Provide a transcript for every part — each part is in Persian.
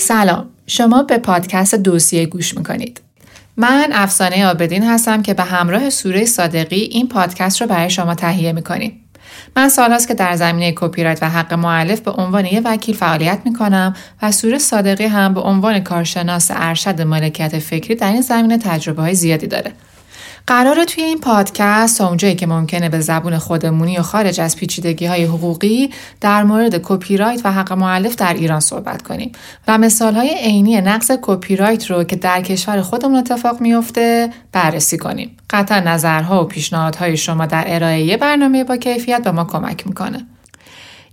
سلام، شما به پادکست دوسیه گوش میکنید. من افسانه آبدین هستم که به همراه سوره صادقی این پادکست رو برای شما تهیه میکنیم. من سال‌هاست که در زمینه کپی رایت و حق مؤلف به عنوان یک وکیل فعالیت میکنم و سوره صادقی هم به عنوان کارشناس ارشد مالکیت فکری در این زمینه تجربه‌های زیادی داره. قراره توی این پادکست تا اونجایی که ممکنه به زبون خودمونی و خارج از پیچیدگی‌های حقوقی در مورد کپی رایت و حق مؤلف در ایران صحبت کنیم و مثال‌های عینی نقض کپی رایت رو که در کشور خودمون اتفاق میفته بررسی کنیم. قطعا نظرها و پیشنهادهای شما در ارائه یه برنامه با کیفیت به ما کمک میکنه.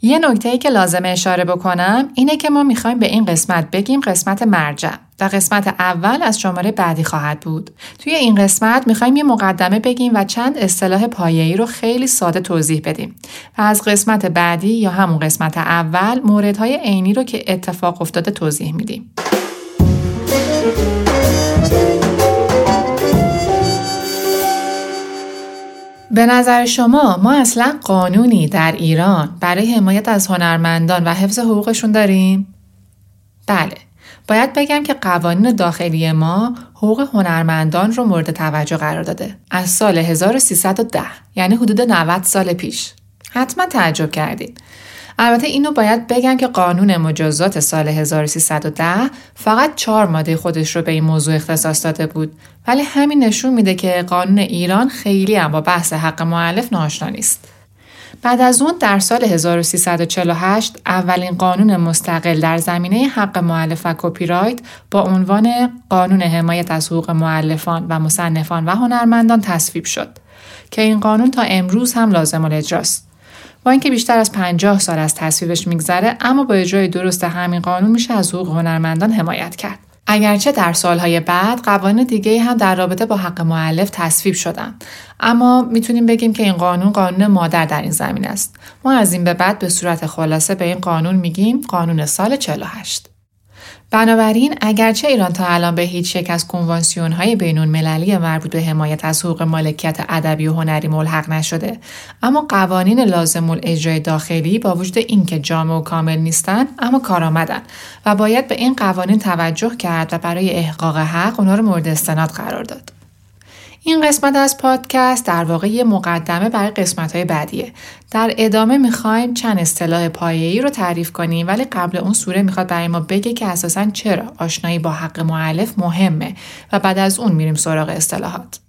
یه نکته‌ای که لازمه اشاره بکنم اینه که ما می‌خوایم به این قسمت بگیم قسمت مرجع و قسمت اول از شماره بعدی خواهد بود. توی این قسمت می‌خوایم یه مقدمه بگیم و چند اصطلاح پایه‌ای رو خیلی ساده توضیح بدیم و از قسمت بعدی یا همون قسمت اول موردهای عینی رو که اتفاق افتاده توضیح میدیم. به نظر شما ما اصلا قانونی در ایران برای حمایت از هنرمندان و حفظ حقوقشون داریم؟ بله، باید بگم که قوانین داخلی ما حقوق هنرمندان رو مورد توجه قرار داده. از سال 1310 یعنی حدود 90 سال پیش. حتما تعجب کردین. البته اینو باید بگم که قانون مجازات سال 1310 فقط 4 ماده خودش رو به این موضوع اختصاص داده بود، ولی همین نشون میده که قانون ایران خیلی هم با بحث حق مؤلف ناآشنا نیست. بعد از اون در سال 1348 اولین قانون مستقل در زمینه حق مؤلف و کپی رایت با عنوان قانون حمایت از حقوق مؤلفان و مصنفان و هنرمندان تصویب شد که این قانون تا امروز هم لازم الاجراست. با اینکه بیشتر از 50 سال از تصویبش میگذره، اما با اجرای درست همین قانون میشه از حقوق هنرمندان حمایت کرد. اگرچه در سالهای بعد قوانین دیگه‌ای هم در رابطه با حق مؤلف تصویب شدن، اما میتونیم بگیم که این قانون قانون مادر در این زمینه است. ما از این به بعد به صورت خلاصه به این قانون میگیم قانون سال 48. بنابراین اگرچه ایران تا الان به هیچ یک از کنوانسیون‌های بین‌المللی مربوط به حمایت از حقوق مالکیت ادبی و هنری ملحق نشده، اما قوانین لازم الاجرای داخلی با وجود اینکه جامع و کامل نیستن اما کارآمدن و باید به این قوانین توجه کرد و برای احقاق حق اونها رو مورد استناد قرار داد. این قسمت از پادکست در واقع یه مقدمه برای قسمت‌های بعدیه. در ادامه می‌خوایم چند اصطلاح پایه‌ای رو تعریف کنیم، ولی قبل اون سوره می‌خواد برای ما بگه که اساساً چرا آشنایی با حق مؤلف مهمه و بعد از اون میریم سراغ اصطلاحات.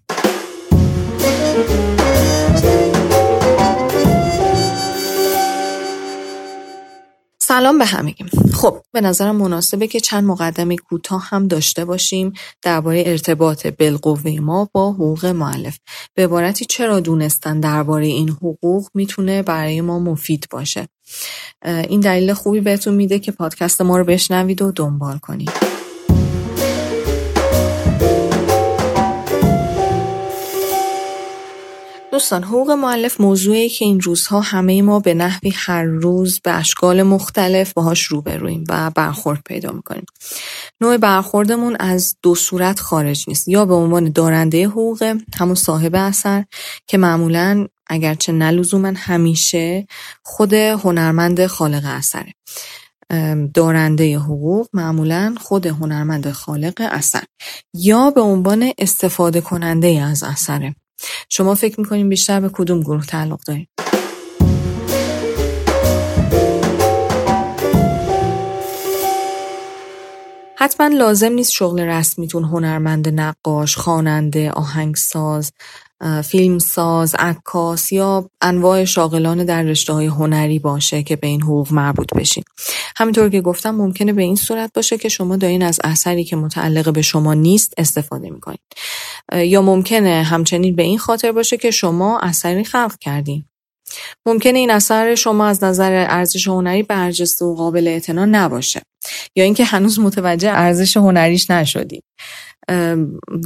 سلام به همگیم. خب به نظرم مناسبه که چند مقدمه کوتاه هم داشته باشیم درباره ارتباط بالقوه ما با حقوق مؤلف. به عبارتی چرا دونستن درباره این حقوق میتونه برای ما مفید باشه. این دلیل خوبی بهتون میده که پادکست ما رو بشنوید و دنبال کنید. دوستان، حقوق مؤلف موضوعی که این روزها همه ما به نحوی هر روز به اشکال مختلف باهاش روبرویم و برخورد پیدا میکنیم. نوع برخوردمون از دو صورت خارج نیست، یا به عنوان دارنده حقوق، همون صاحب اثر که معمولاً اگرچه نه لزوماً همیشه خود هنرمند خالق اثره. دارنده حقوق معمولاً خود هنرمند خالق اثر یا به عنوان استفاده کننده از اثره. شما فکر میکنین بیشتر به کدوم گروه تعلق دارین؟ حتما لازم نیست شغل رسمیتون هنرمند نقاش، خواننده، آهنگساز، فیلمساز، عکاس یا انواع شاغلان در رشته‌های هنری باشه که به این حقوق مربوط بشین. همینطور که گفتم ممکنه به این صورت باشه که شما دارین از اثری که متعلق به شما نیست استفاده میکنین، یا ممکنه همچنین به این خاطر باشه که شما اثری خلق کردین. ممکنه این اثر شما از نظر ارزش هنری برجسته و قابل اعتنا نباشه، یا اینکه هنوز متوجه ارزش هنریش نشدید.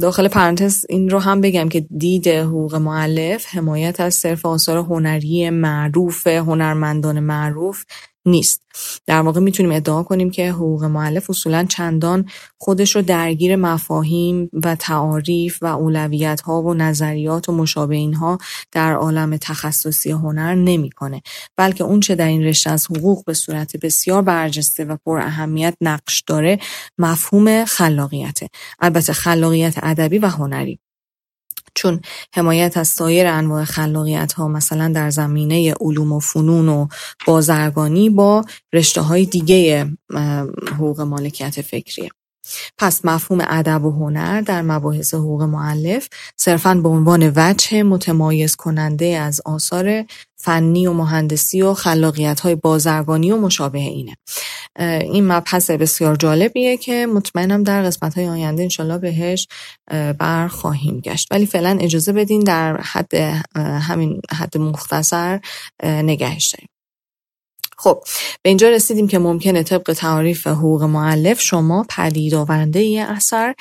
داخل پرانتز این رو هم بگم که دید حقوق مؤلف حمایت از صرف آثار هنری معروف، هنرمندان معروف نیست. در واقع میتونیم ادعا کنیم که حقوق مؤلف اصولاً چندان خودش رو درگیر مفاهیم و تعاریف و اولویت‌ها و نظریات و مشابه اینها در عالم تخصصی هنر نمی‌کنه، بلکه اون چه در این رشته از حقوق به صورت بسیار برجسته و پر اهمیت نقش داره مفهوم خلاقیته، البته خلاقیت ادبی و هنری، چون حمایت از سایر انواع خلاقیت ها مثلا در زمینه علوم و فنون و بازرگانی با رشته های دیگه حقوق مالکیت فکریه. پس مفهوم ادب و هنر در مباحث حقوق مؤلف صرفاً به عنوان وجه متمایز کننده از آثار فنی و مهندسی و خلاقیت‌های بازرگانی و مشابه اینه. این مبحث بسیار جالبیه که مطمئنم در قسمت‌های آینده انشالله بهش برخواهیم گشت، ولی فعلا اجازه بدین در حد همین حد مختصر نگهش داریم. خب به اینجا رسیدیم که ممکنه طبق تعاریف حقوق مؤلف شما پدید آورنده یه اثر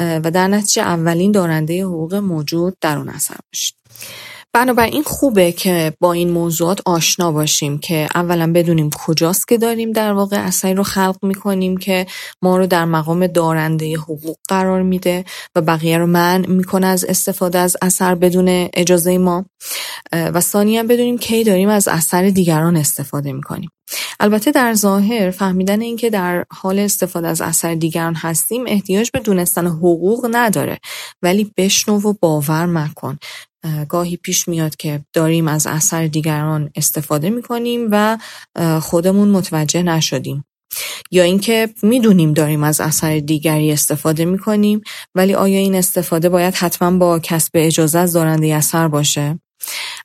و در نتیجه اولین دارنده حقوق موجود در اون اثر باشید. بنابراین خوبه که با این موضوعات آشنا باشیم که اولا بدونیم کجاست که داریم در واقع اثری رو خلق میکنیم که ما رو در مقام دارنده حقوق قرار میده و بقیه رو منع میکنه از استفاده از اثر بدون اجازه ما، و ثانیا بدونیم کی داریم از اثر دیگران استفاده میکنیم. البته در ظاهر فهمیدن این که در حال استفاده از اثر دیگران هستیم احتیاج به دونستن حقوق نداره، ولی بشنو و باور مکن. گاهی پیش میاد که داریم از اثر دیگران استفاده میکنیم و خودمون متوجه نشدیم، یا اینکه میدونیم داریم از اثر دیگری استفاده میکنیم ولی آیا این استفاده باید حتما با کسب اجازه از دارنده اثر باشه؟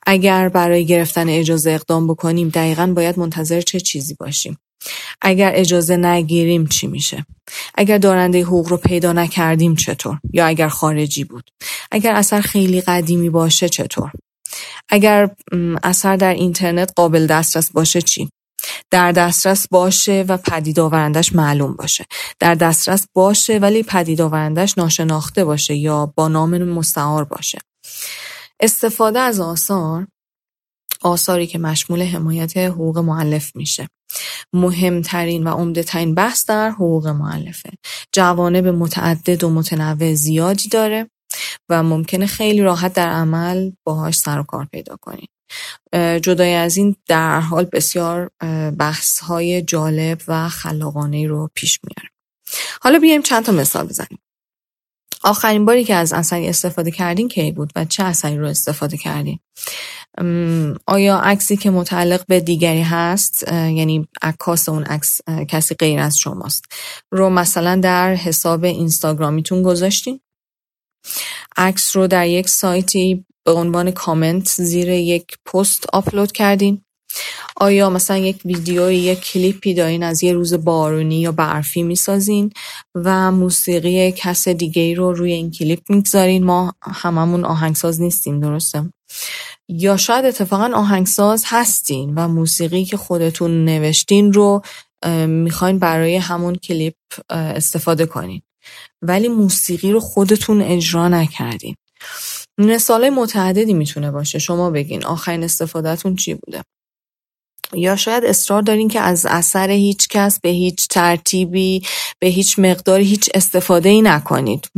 اگر برای گرفتن اجازه اقدام بکنیم دقیقاً باید منتظر چه چیزی باشیم؟ اگر اجازه نگیریم چی میشه؟ اگر دارنده حقوق رو پیدا نکردیم چطور؟ یا اگر خارجی بود؟ اگر اثر خیلی قدیمی باشه چطور؟ اگر اثر در اینترنت قابل دسترس باشه چی؟ در دسترس باشه و پدید آورندش معلوم باشه، در دسترس باشه ولی پدید آورندش ناشناخته باشه یا با نام مستعار باشه. استفاده از آثاری که مشمول حمایت حقوق مؤلف میشه مهمترین و عمده‌ترین بحث در حقوق مؤلفه. جوانب متعدد و متنوع زیادی داره و ممکنه خیلی راحت در عمل باهاش سر و کار پیدا کنید. جدای از این در حال بسیار بحث‌های جالب و خلاقانه رو پیش میاره. حالا بیایم چند تا مثال بزنیم. آخرین باری که از اثری استفاده کردین کی بود و چه اثری رو استفاده کردین؟ آیا عکسی که متعلق به دیگری هست، یعنی عکاس اون عکس کسی غیر از شماست، رو مثلا در حساب اینستاگرامیتون گذاشتین؟ عکس رو در یک سایتی به عنوان کامنت زیر یک پست آپلود کردین؟ آیا مثلا یک ویدیو، یک کلیپی دارین از یه روز بارونی یا برفی میسازین و موسیقی کس دیگه‌ای رو روی این کلیپ میگذارین؟ ما هممون آهنگساز نیستیم، درسته؟ یا شاید اتفاقا آهنگساز هستین و موسیقی که خودتون نوشتین رو میخواین برای همون کلیپ استفاده کنین ولی موسیقی رو خودتون اجرا نکردین. مثال متعددی میتونه باشه. شما بگین آخرین استفادهتون چی بوده؟ یا شاید اصرار دارین که از اثر هیچ کس به هیچ ترتیبی به هیچ مقداری هیچ استفاده‌ای نکنید.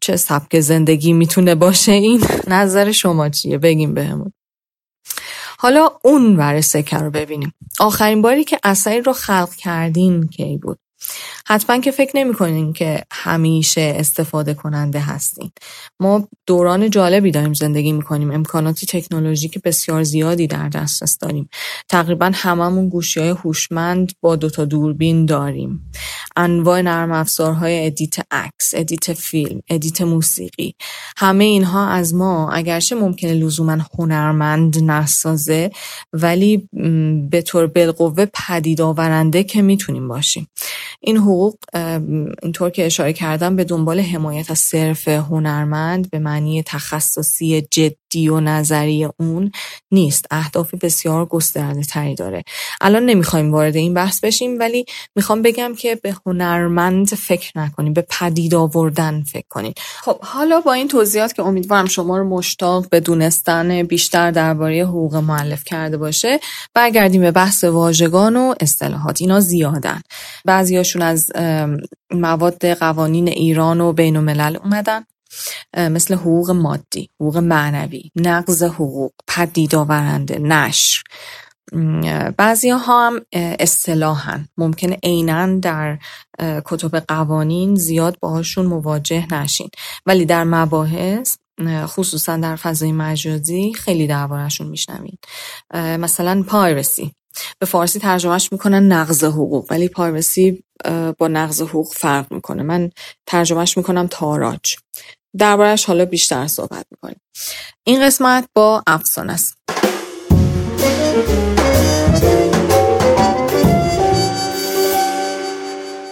چه سبک زندگی میتونه باشه این؟ نظر شما چیه؟ بگیم بهمون. حالا اون ور سکه رو ببینیم. آخرین باری که اثری رو خلق کردین کی بود؟ حتما که فکر نمی‌کنین که همیشه استفاده کننده هستین. ما دوران جالبی داریم زندگی می‌کنیم، امکاناتی تکنولوژیکی بسیار زیادی در دسترس داریم. تقریبا هممون گوشی‌های هوشمند با دوتا دوربین داریم. انواع نرم افزارهای ادیت عکس، ادیت فیلم، ادیت موسیقی، همه اینها از ما اگرچه ممکنه لزوما هنرمند نسازه ولی به طور بالقوه پدید آورنده که میتونیم باشیم. این حقوق اینطور که اشاره کردم به دنبال حمایت از صرف هنرمند به معنی تخصصی جدی دی و نظری اون نیست، اهداف بسیار گسترده تری داره. الان نمیخوایم وارد این بحث بشیم، ولی میخوام بگم که به هنرمند فکر نکنیم، به پدید آوردن فکر کنیم. خب حالا با این توضیحات که امیدوارم شما رو مشتاق به دونستن بیشتر درباره حقوق مؤلف کرده باشه، برگردیم به بحث واژگان و اصطلاحات. اینا زیادن، بعضیاشون از مواد قوانین ایران و بین الملل اومدن، مثل حقوق مادی، حقوق معنوی، نقض حقوق، پدید آورنده، نشر. بعضی ها هم اصطلاحاً ممکنه عیناً در کتب قوانین زیاد باهاشون مواجه نشین، ولی در مباحث خصوصاً در فضای مجازی خیلی درباره‌شون میشنوید. مثلا پایرسی، به فارسی ترجمهش میکنن نقض حقوق، ولی پایرسی با نقض حقوق فرق میکنه. من ترجمهش میکنم تاراج. دربارهش حالا بیشتر صحبت میکنیم. این قسمت با افسانه است.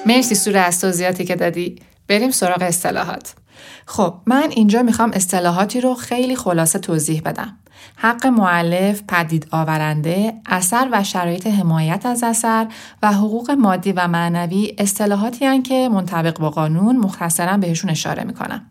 مرسی سوره از توضیحاتی که دادی. بریم سراغ اصطلاحات. خب من اینجا میخوام اصطلاحاتی رو خیلی خلاصه توضیح بدم. حق مؤلف، پدید آورنده، اثر و شرایط حمایت از اثر و حقوق مادی و معنوی اصطلاحاتی هستند که منطبق با قانون مختصراً بهشون اشاره میکنم.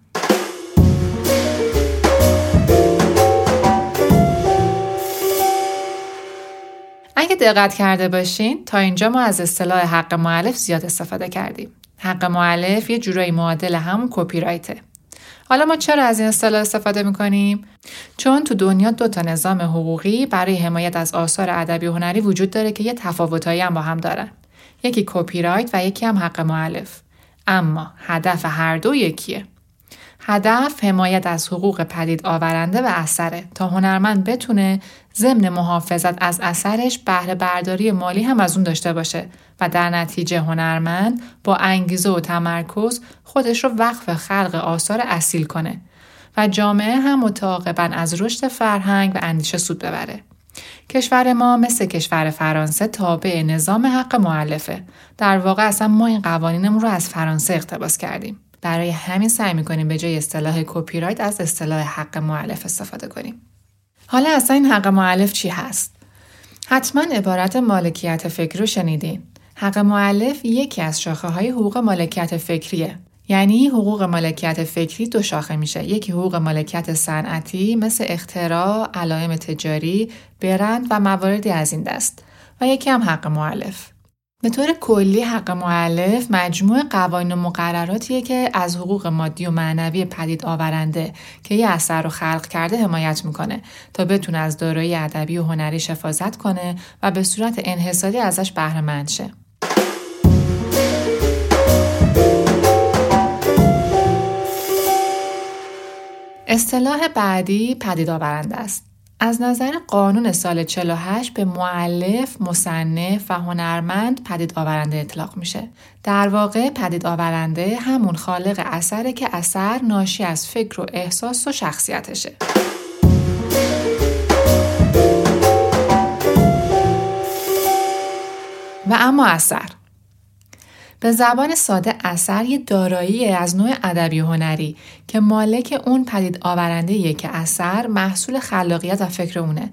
اگه دقت کرده باشین تا اینجا ما از اصطلاح حق مؤلف زیاد استفاده کردیم. حق مؤلف یه جورایی معادل همون کپی رایته. حالا ما چرا از این اصطلاح استفاده میکنیم؟ چون تو دنیا دو تا نظام حقوقی برای حمایت از آثار ادبی و هنری وجود داره که یه تفاوتایی هم با هم دارن. یکی کپی رایت و یکی هم حق مؤلف. اما هدف هر دو یکیه. هدف حمایت از حقوق پدید آورنده و اثره تا هنرمند بتونه ضمن محافظت از اثرش بهره برداری مالی هم از اون داشته باشه و در نتیجه هنرمند با انگیزه و تمرکز خودش رو وقف خلق آثار اصیل کنه و جامعه هم متعاقباً از رشد فرهنگ و اندیشه سود ببره. کشور ما مثل کشور فرانسه تابع نظام حق مؤلفه. در واقع اصلا ما این قوانینمون رو از فرانسه اقتباس کردیم. برای همین سعی می‌کنیم به جای اصطلاح کپی رایت از اصطلاح حق مؤلف استفاده کنیم. حالا اصلا این حق مؤلف چی هست؟ حتما عبارت مالکیت فکری رو شنیدین. حق مؤلف یکی از شاخه‌های حقوق مالکیت فکریه. یعنی حقوق مالکیت فکری دو شاخه میشه. یکی حقوق مالکیت صنعتی مثل اختراع، علائم تجاری، برند و مواردی از این دست و یکی هم حق مؤلف. به طور کلی حق مؤلف مجموع قوانین و مقرراتیه که از حقوق مادی و معنوی پدید آورنده که یه اثر رو خلق کرده حمایت میکنه تا بتونه از دارایی ادبی و هنری حفاظت کنه و به صورت انحصاری ازش بهره مند شه. اصطلاح بعدی پدید آورنده است. از نظر قانون سال 48 به مؤلف، مصنف و هنرمند پدید آورنده اطلاق میشه. در واقع پدید آورنده همون خالق اثره که اثر ناشی از فکر و احساس و شخصیتشه. و اما اثر. به زبان ساده اثر یه دارایی از نوع ادبی و هنری که مالک اون پدید آورنده یه که اثر محصول خلاقیت و فکر اونه.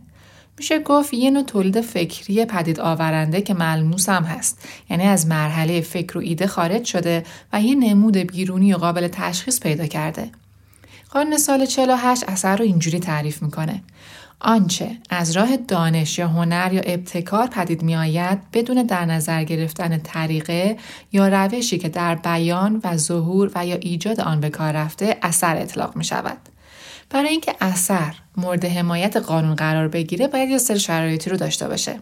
میشه گفت یه نوع تولید فکری پدید آورنده که ملموس هم هست، یعنی از مرحله فکر و ایده خارج شده و یه نمود بیرونی و قابل تشخیص پیدا کرده. قانون سال 48 اثر رو اینجوری تعریف میکنه: آنچه از راه دانش یا هنر یا ابتکار پدید می آید بدون در نظر گرفتن طریقه یا روشی که در بیان و ظهور و یا ایجاد آن به کار رفته اثر اطلاق می شود. برای اینکه اثر مورد حمایت قانون قرار بگیره باید یه سری شرایطی رو داشته باشه.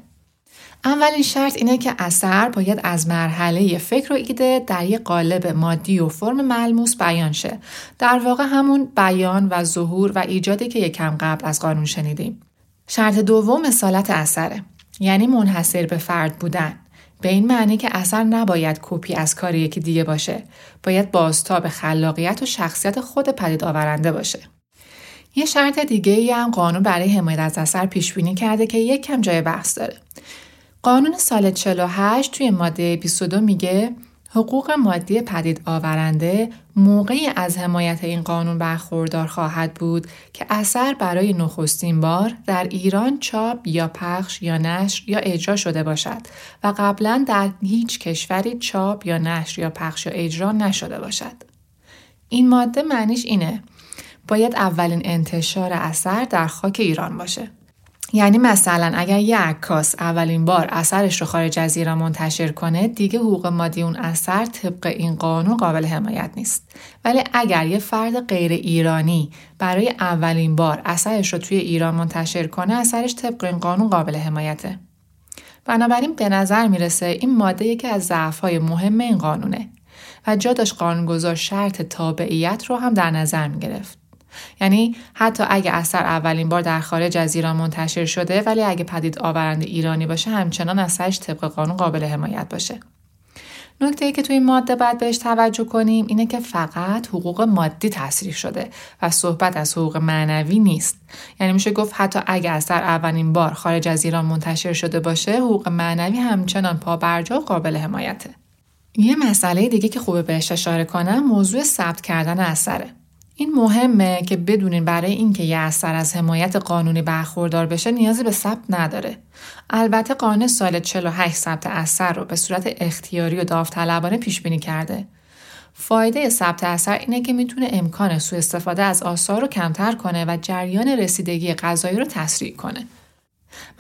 اولین شرط اینه که اثر باید از مرحله فکر و ایده در یک قالب مادی و فرم ملموس بیان شه. در واقع همون بیان و ظهور و ایجادی که یکم قبل از قانون شنیدیم. شرط دوم اصالت اثره، یعنی منحصر به فرد بودن، به این معنی که اثر نباید کپی از کار یکی دیگه باشه، باید بازتاب خلاقیت و شخصیت خود پدید آورنده باشه. یه شرط دیگه هم قانون برای حمایت از اثر پیش بینی کرده که یکم جای بحث داره. قانون سال 48 توی ماده 22 میگه حقوق مادی پدید آورنده موقعی از حمایت این قانون برخوردار خواهد بود که اثر برای نخستین بار در ایران چاپ یا پخش یا نشر یا اجرا شده باشد و قبلا در هیچ کشوری چاپ یا نشر یا پخش یا اجرا نشده باشد. این ماده معنیش اینه باید اولین انتشار اثر در خاک ایران باشه. یعنی مثلا اگر یک عکاس اولین بار اثرش رو خارج از ایران منتشر کنه دیگه حقوق مادی اون اثر طبق این قانون قابل حمایت نیست. ولی اگر یه فرد غیر ایرانی برای اولین بار اثرش رو توی ایران منتشر کنه اثرش طبق این قانون قابل حمایته. بنابراین به نظر میرسه این ماده یکی از ضعف‌های مهم این قانونه و جا داشت قانونگذار شرط تابعیت رو هم در نظر می‌گرفت. یعنی حتی اگه اثر اولین بار در خارج از ایران منتشر شده ولی اگه پدید آورنده ایرانی باشه همچنان اثرش طبق قانون قابل حمایت باشه. نکته‌ای که توی این ماده باید بهش توجه کنیم اینه که فقط حقوق مادی تصریح شده و صحبت از حقوق معنوی نیست. یعنی میشه گفت حتی اگه اثر اولین بار خارج از ایران منتشر شده باشه حقوق معنوی همچنان پابرجا و قابل حمایته. یه مسئله دیگه که خوبه بهش اشاره کنم موضوع ثبت کردن اثره. این مهمه که بدونین برای اینکه یه اثر از حمایت قانونی برخوردار بشه نیازی به ثبت نداره. البته قانون سال 48 ثبت اثر رو به صورت اختیاری و داوطلبانه پیش بینی کرده. فایده ثبت اثر اینه که میتونه امکان سوء استفاده از آثار رو کمتر کنه و جریان رسیدگی قضایی رو تسریع کنه.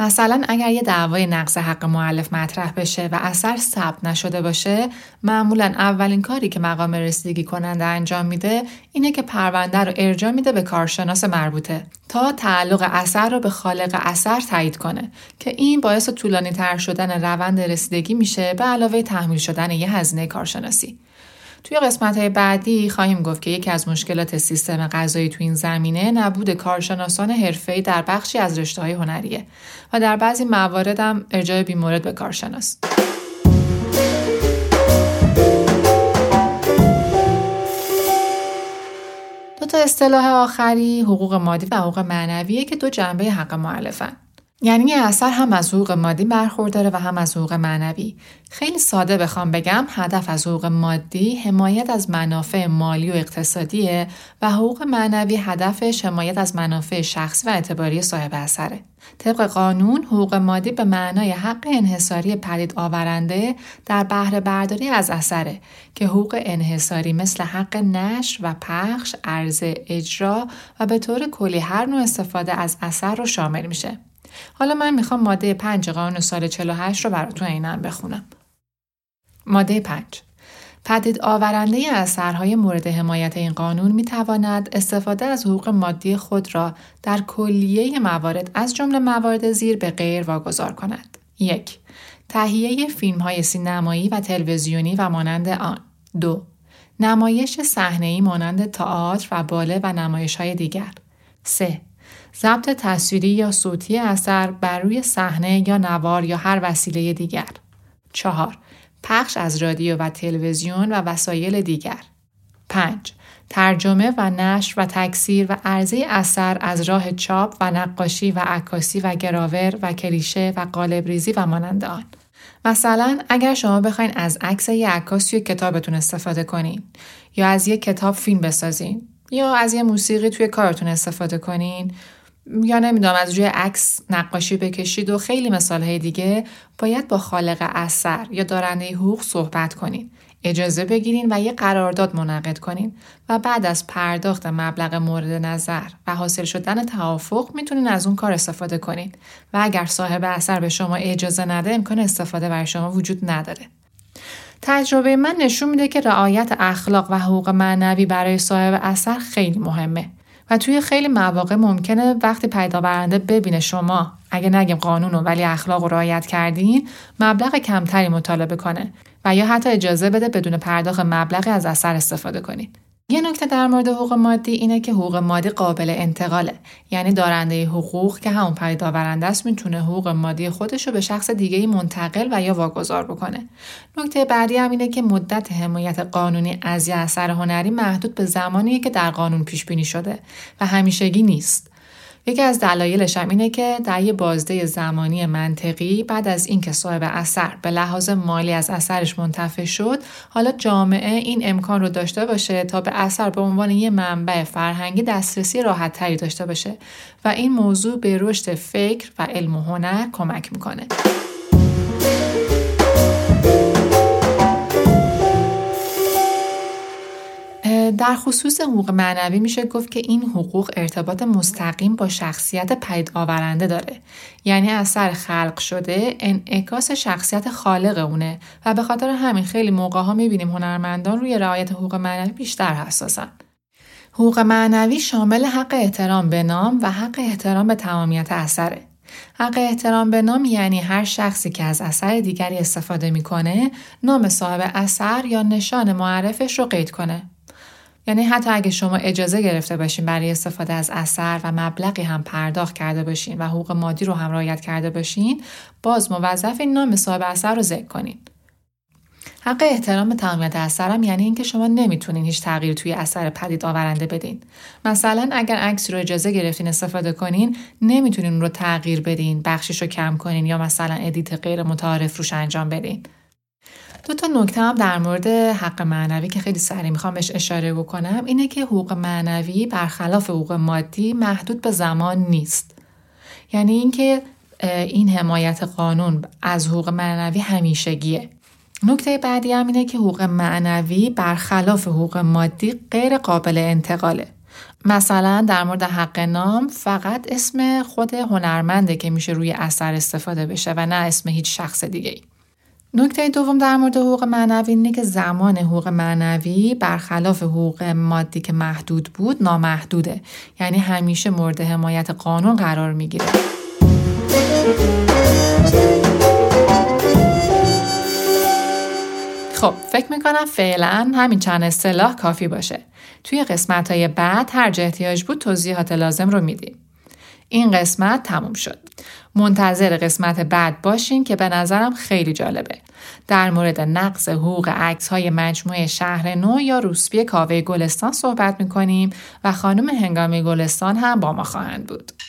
مثلا اگر یه دعوای نقض حق مؤلف مطرح بشه و اثر ثبت نشده باشه معمولا اولین کاری که مقام رسیدگی کننده انجام میده اینه که پرونده رو ارجاع میده به کارشناس مربوطه تا تعلق اثر رو به خالق اثر تایید کنه که این باعث طولانی تر شدن روند رسیدگی میشه به علاوه تحمیل شدن یه هزینه کارشناسی. توی قسمت‌های بعدی خواهیم گفت که یکی از مشکلات سیستم قضایی تو این زمینه نبود کارشناسان حرفه‌ای در بخشی از رشته‌های هنریه و در بعضی موارد هم ارجاع بیمورد به کارشناس. دو تا اصطلاح آخری حقوق مادی و حقوق معنویه که دو جنبه حق مؤلفن. یعنی اثر هم از حقوق مادی برخورداره و هم از حقوق معنوی. خیلی ساده بخوام بگم هدف از حقوق مادی حمایت از منافع مالی و اقتصادیه و حقوق معنوی هدفش حمایت از منافع شخصی و اعتباری صاحب اثره. طبق قانون حقوق مادی به معنای حق انحصاری پدید آورنده در بهره برداری از اثره که حقوق انحصاری مثل حق نشر و پخش، عرضه، اجرا و به طور کلی هر نوع استفاده از اثر رو شامل میشه. حالا من میخوام ماده 5 قانون سال 48 رو براتون عیناً بخونم. ماده 5 پدید آورنده اثرهای مورد حمایت این قانون میتواند استفاده از حقوق مادی خود را در کلیه موارد از جمله موارد زیر به غیر واگذار کند. 1. تهیه فیلم‌های سینمایی و تلویزیونی و مانند آن. 2. نمایش صحنه‌ای مانند تئاتر و باله و نمایش‌های دیگر. 3. ضبط تصویری یا صوتی اثر بر روی صحنه یا نوار یا هر وسیله دیگر. 4. پخش از رادیو و تلویزیون و وسایل دیگر. 5. ترجمه و نشر و تکثیر و عرضه اثر از راه چاپ و نقاشی و عکاسی و گراور و کلیشه و قالب‌ریزی و مانند آن. مثلا اگر شما بخواین از عکس یک عکاس توی کتابتون استفاده کنین یا از یک کتاب فیلم بسازین یا از یه موسیقی توی کارتون استفاده کنین یا نمیدونم از روی عکس نقاشی بکشید و خیلی مثالهای دیگه باید با خالق اثر یا دارنده حقوق صحبت کنین، اجازه بگیرین و یه قرارداد منعقد کنین و بعد از پرداخت مبلغ مورد نظر و حاصل شدن توافق میتونین از اون کار استفاده کنین و اگر صاحب اثر به شما اجازه نده امکان استفاده برای شما وجود نداره. تجربه من نشون میده که رعایت اخلاق و حقوق معنوی برای صاحب اثر خیلی مهمه و توی خیلی مواقع ممکنه وقتی پدید آورنده ببینه شما اگه نگیم قانون رو ولی اخلاق رو رعایت کردین مبلغ کمتری مطالبه کنه و یا حتی اجازه بده بدون پرداخت مبلغی از اثر استفاده کنید. یه نکته در مورد حقوق مادی اینه که حقوق مادی قابل انتقاله، یعنی دارنده حقوق که همون پدید آورنده است میتونه حقوق مادی خودش رو به شخص دیگه‌ای منتقل و یا واگذار بکنه. نکته بعدی هم اینه که مدت حمایت قانونی از یه اثر هنری محدود به زمانیه که در قانون پیش بینی شده و همیشگی نیست. یکی از دلایلش هم اینه که در یه بازده زمانی منطقی بعد از اینکه صاحب اثر به لحاظ مالی از اثرش منتفع شد، حالا جامعه این امکان رو داشته باشه تا به اثر به عنوان یه منبع فرهنگی دسترسی راحت‌تری داشته باشه و این موضوع به رشد فکر و علم و هنر کمک میکنه. در خصوص حقوق معنوی میشه گفت که این حقوق ارتباط مستقیم با شخصیت پدید آورنده داره، یعنی اثر خلق شده انعکاس شخصیت خالق اونه و به خاطر همین خیلی موقع ها میبینیم هنرمندان روی رعایت حقوق معنوی بیشتر حساسن. حقوق معنوی شامل حق احترام به نام و حق احترام به تمامیت اثره. حق احترام به نام یعنی هر شخصی که از اثر دیگری استفاده میکنه نام صاحب اثر یا نشان معرفش رو قید کنه. یعنی حتی اگه شما اجازه گرفته باشین برای استفاده از اثر و مبلغی هم پرداخت کرده باشین و حقوق مادی رو هم رعایت کرده باشین، باز موظفین نام صاحب اثر رو ذکر کنین. حق احترام به تمامیت اثر هم یعنی اینکه شما نمیتونین هیچ تغییر توی اثر پدید آورنده بدین. مثلا اگر عکس رو اجازه گرفتین استفاده کنین، نمیتونین اون رو تغییر بدین، بخشش رو کم کنین یا مثلا ادیت غیر متعارف روش انجام بدین. دو نکته هم در مورد حق معنوی که خیلی سریع میخوام بهش اشاره بکنم اینه که حقوق معنوی برخلاف حقوق مادی محدود به زمان نیست. یعنی اینکه این حمایت قانون از حقوق معنوی همیشگیه. نکته بعدی هم اینه که حقوق معنوی برخلاف حقوق مادی غیر قابل انتقاله. مثلا در مورد حق نام فقط اسم خود هنرمنده که میشه روی اثر استفاده بشه و نه اسم هیچ شخص دیگه ای. نکته دوم در مورد حقوق معنوی اینه که زمان حقوق معنوی برخلاف حقوق مادی که محدود بود نامحدوده، یعنی همیشه مورد حمایت قانون قرار میگیره. خب فکر میکنم فعلا همین چند اصطلاح کافی باشه. توی قسمت‌های بعد هر جا احتیاج بود توضیحات لازم رو میدیم. این قسمت تموم شد. منتظر قسمت بعد باشین که به نظرم خیلی جالبه. در مورد نقض حقوق عکس‌های مجموعه شهر نو یا روسبی کاوه گلستان صحبت می‌کنیم و خانم هنگامی گلستان هم با ما خواهند بود.